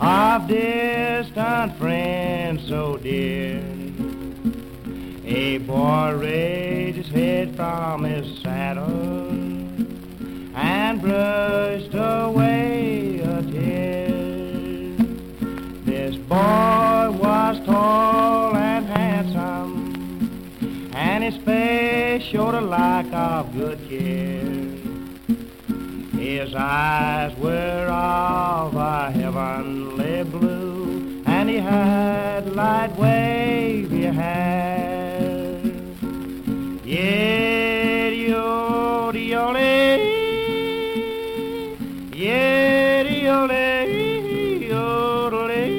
of distant friends so dear. A boy raised his head from his saddle and brushed away a tear. This boy was tall and handsome, and his face showed a lack of good care. His eyes were of a heavenly blue, and he had light wavy hair. Yeah, yoddy, yoddy, yeah, yoddy, yoddy.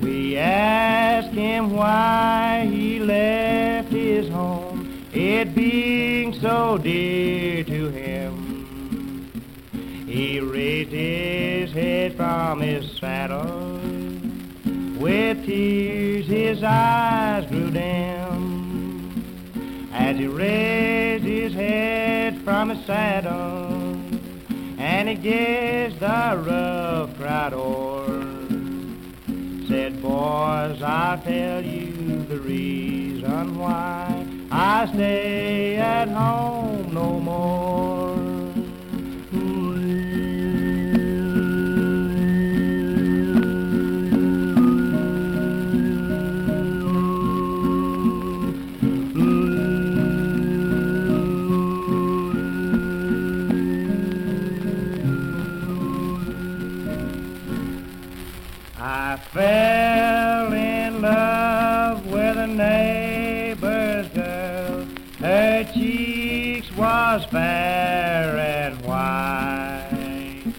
We asked him why he left his home, it be so dear to him. He raised his head from his saddle, with tears his eyes grew dim. As he raised his head from his saddle, and he gazed the rough crowd o'er, said, boys, I'll tell you the reason why I stay at home no more. I fell in love with a name. Her cheeks was fair and white,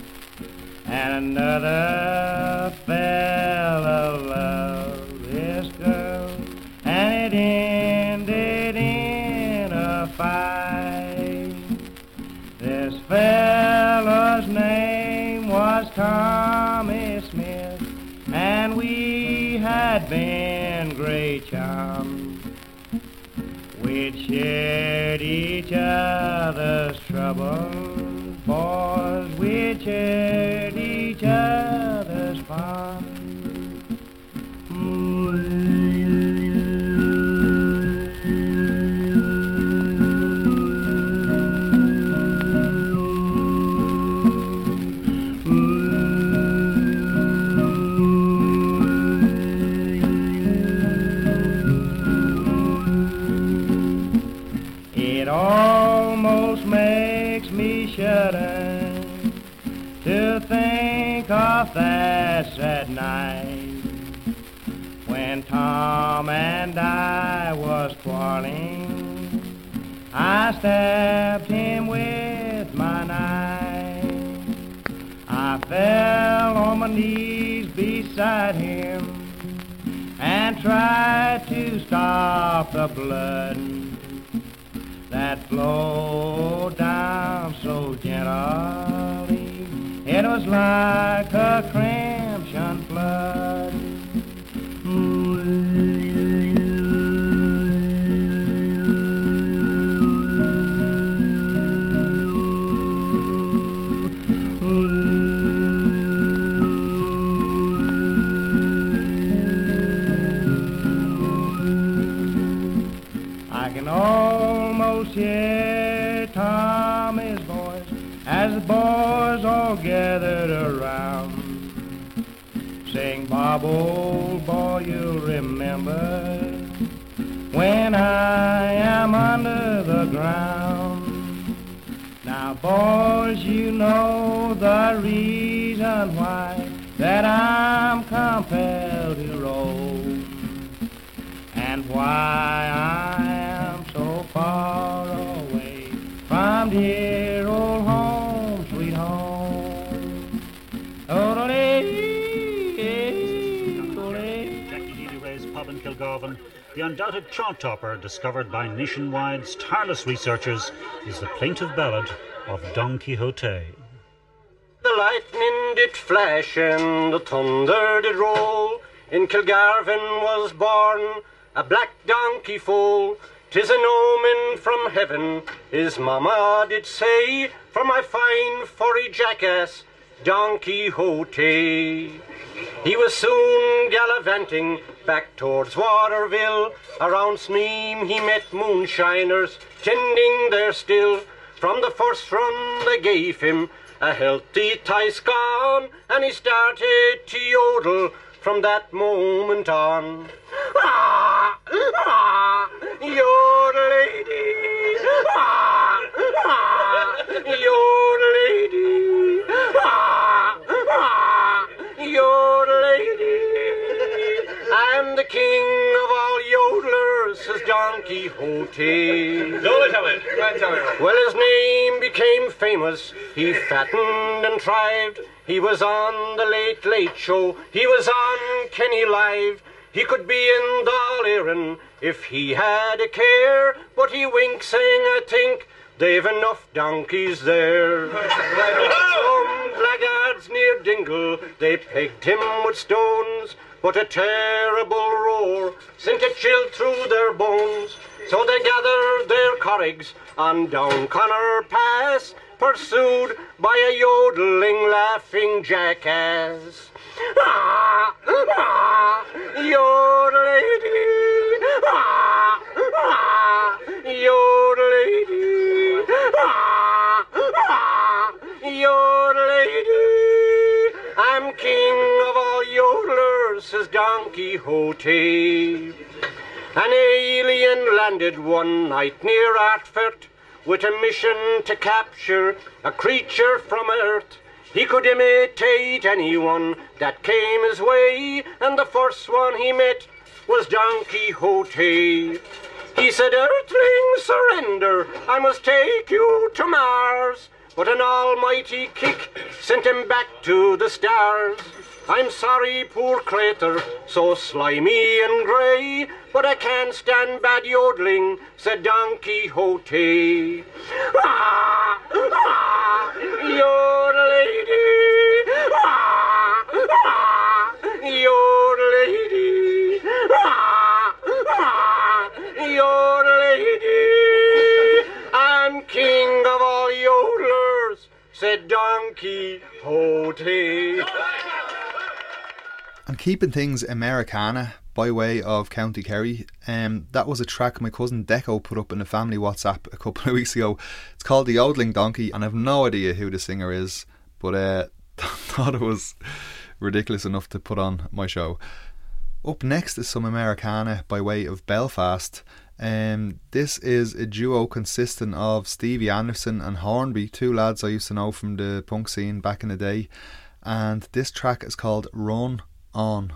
and another fellow loved this girl, and it ended in a fight. This fellow's name and we had been great chums. We'd shared each other's troubles, boys, we'd shared each other's fun. Of that sad night when Tom and I was quarreling, I stabbed him with my knife. I fell on my knees beside him and tried to stop the blood that flowed down so gently. It was like a crimson flood. I can almost hear Tommy's voice as the boys all gathered around, saying, Bob, old boy, you'll remember when I am under the ground. Now, boys, you know the reason why that I'm compelled to roll, and why I am so far away from dear old home. Kilgarvan, the undoubted chart topper discovered by Nationwide's tireless researchers, is the plaintive ballad of Don Quixote. The lightning did flash and the thunder did roll. In Kilgarvan was born a black donkey foal. 'Tis an omen from heaven, his mama did say, for my fine furry jackass, Don Quixote. He was soon gallivanting back towards Waterville. Around Sneem he met moonshiners tending their still. From the first run they gave him a healthy Tyscan, and he started to yodel from that moment on. Ah, ah, yodel lady, ah, ah, yodel lady, ah, ah, yodel lady. I'm the king of all yodelers, says Don Quixote. Don't tell it. Don't tell it. Well, his name became famous. He fattened and thrived. He was on the Late Late Show. He was on Kenny Live. He could be in Dalleran if he had a care, but he winked, saying, I think they've enough donkeys there. Some blackguards near Dingle, they pegged him with stones, but a terrible roar sent a chill through their bones. So they gathered their corrigs on Down Connor Pass, pursued by a yodeling, laughing jackass. Ah, ah, yodel lady, ah, ah, yodel lady, ah, ah, yodel lady. I'm king of all yodelers, says Don Quixote. An alien landed one night near Hartford with a mission to capture a creature from Earth. He could imitate anyone that came his way, and the first one he met was Don Quixote. He said, Earthling, surrender, I must take you to Mars. But an almighty kick sent him back to the stars. I'm sorry, poor creature, so slimy and grey, but I can't stand bad yodeling, said Don Quixote. Ah, ah, yodel lady, ah, ah, yodel. County. I'm keeping things Americana by way of County Kerry. Um, that was a track my cousin Deco put up in the family WhatsApp a couple of weeks ago. It's called The Oldling Donkey, and I've no idea who the singer is, but uh, I thought it was ridiculous enough to put on my show. Up next is some Americana by way of Belfast. Um, this is a duo consisting of Stevie Anderson and Hornby, two lads I used to know from the punk scene back in the day, and this track is called Run On.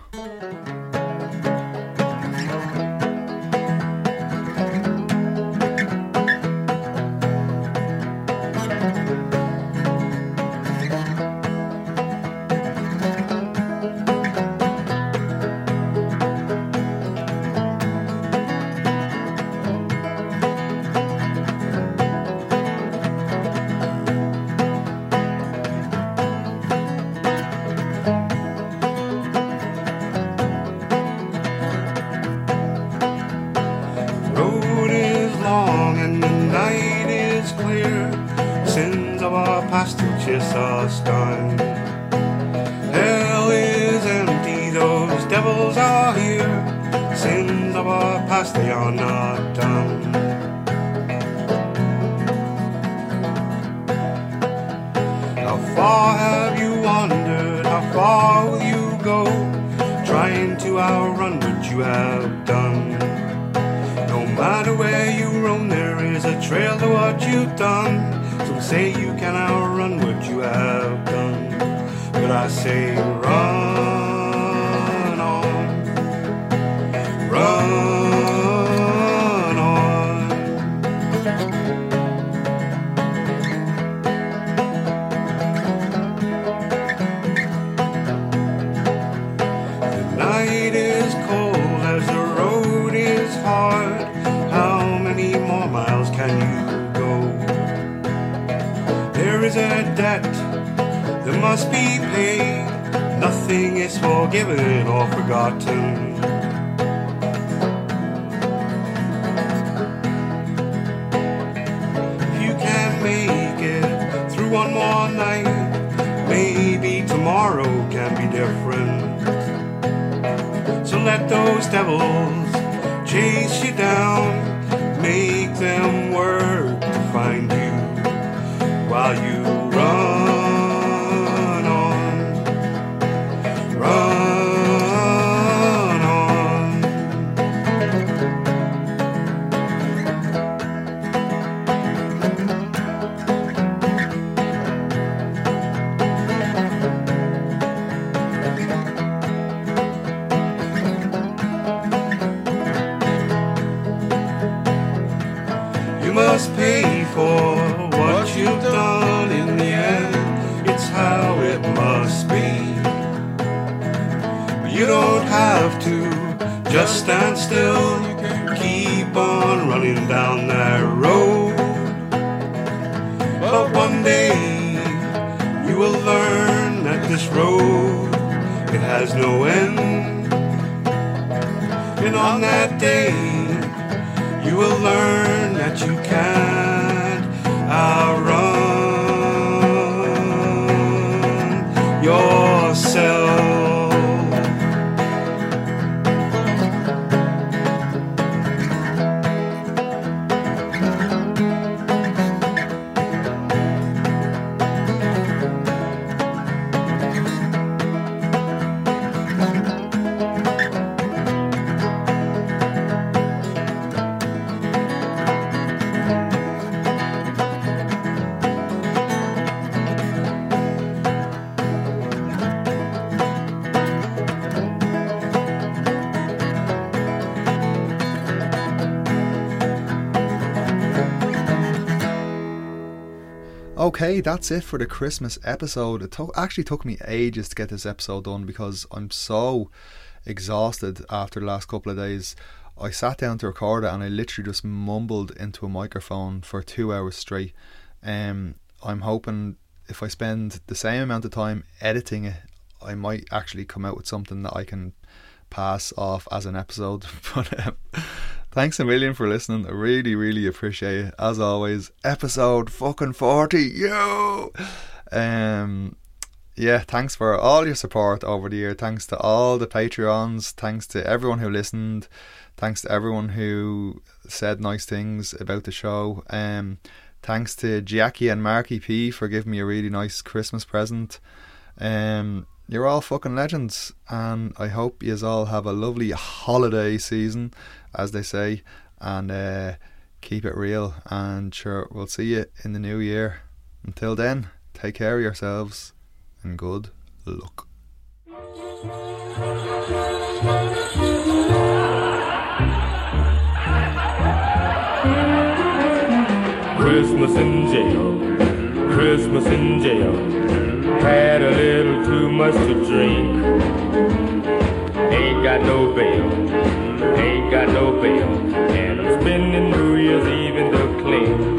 Okay, that's it for the Christmas episode. It to- actually took me ages to get this episode done because I'm so exhausted after the last couple of days. I sat down to record it and I literally just mumbled into a microphone for two hours straight. Um, I'm hoping if I spend the same amount of time editing it, I might actually come out with something that I can pass off as an episode. But um, thanks a million for listening. I really, really appreciate it. As always, episode fucking forty, yo! Um, yeah, thanks for all your support over the year. Thanks to all the Patreons. Thanks to everyone who listened. Thanks to everyone who said nice things about the show. Um, thanks to Jackie and Marky P for giving me a really nice Christmas present. Um, you're all fucking legends, and I hope you all have a lovely holiday season, as they say, and uh, keep it real. And sure, we'll see you in the new year. Until then, take care of yourselves and good luck. Christmas in jail, Christmas in jail. Had a little too much to drink. Ain't got no bail, ain't got no bail. And I'm spending New Year's Eve in the clean.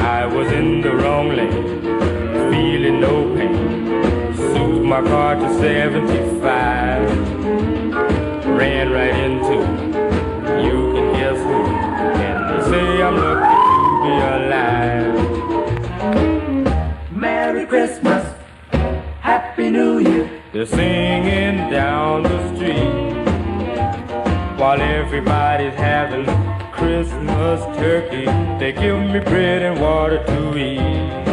I was in the wrong lane, feeling no pain. Soothed my car to seventy-five. Ran right into you can guess who. And they say I'm lucky to be alive. Merry Christmas, Happy New Year. They're singing down the street while everybody's having Christmas turkey. They give me bread and water to eat.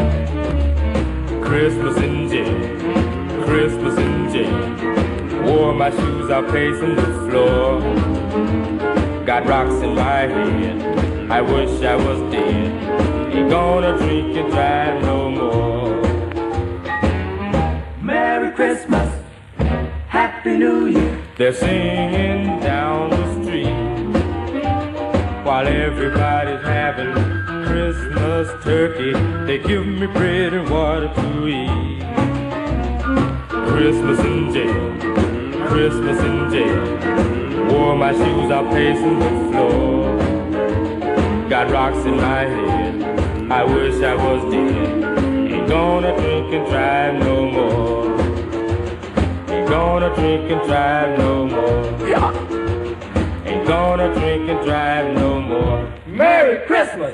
Christmas in jail, Christmas in jail. Wore my shoes out pacing the floor. Got rocks in my head, I wish I was dead. Ain't gonna drink and drive no more. Merry Christmas, Happy New Year. They're singing down the street while everybody's having Christmas turkey. They give me bread and water to eat. Christmas in jail, Christmas in jail. Wore my shoes out pacing the floor. Got rocks in my head, I wish I was dead. Ain't gonna drink and drive no more. Ain't gonna drink and drive no more. Yeah. Ain't gonna drink and drive no more. Merry Christmas!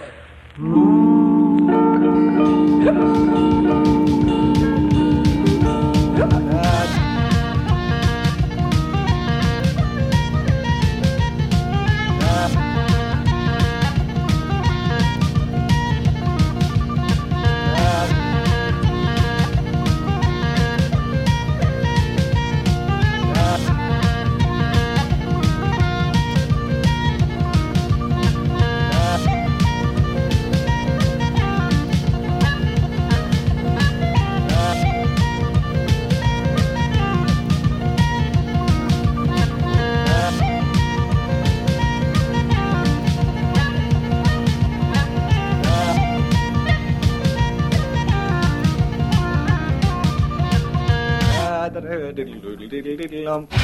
Um